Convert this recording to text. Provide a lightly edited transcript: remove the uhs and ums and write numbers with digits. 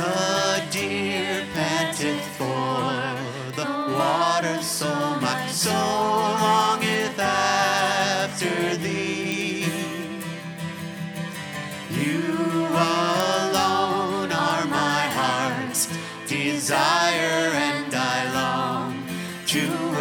The deer panteth for the water, so my soul longeth after thee. You alone are my heart's desire, and I long to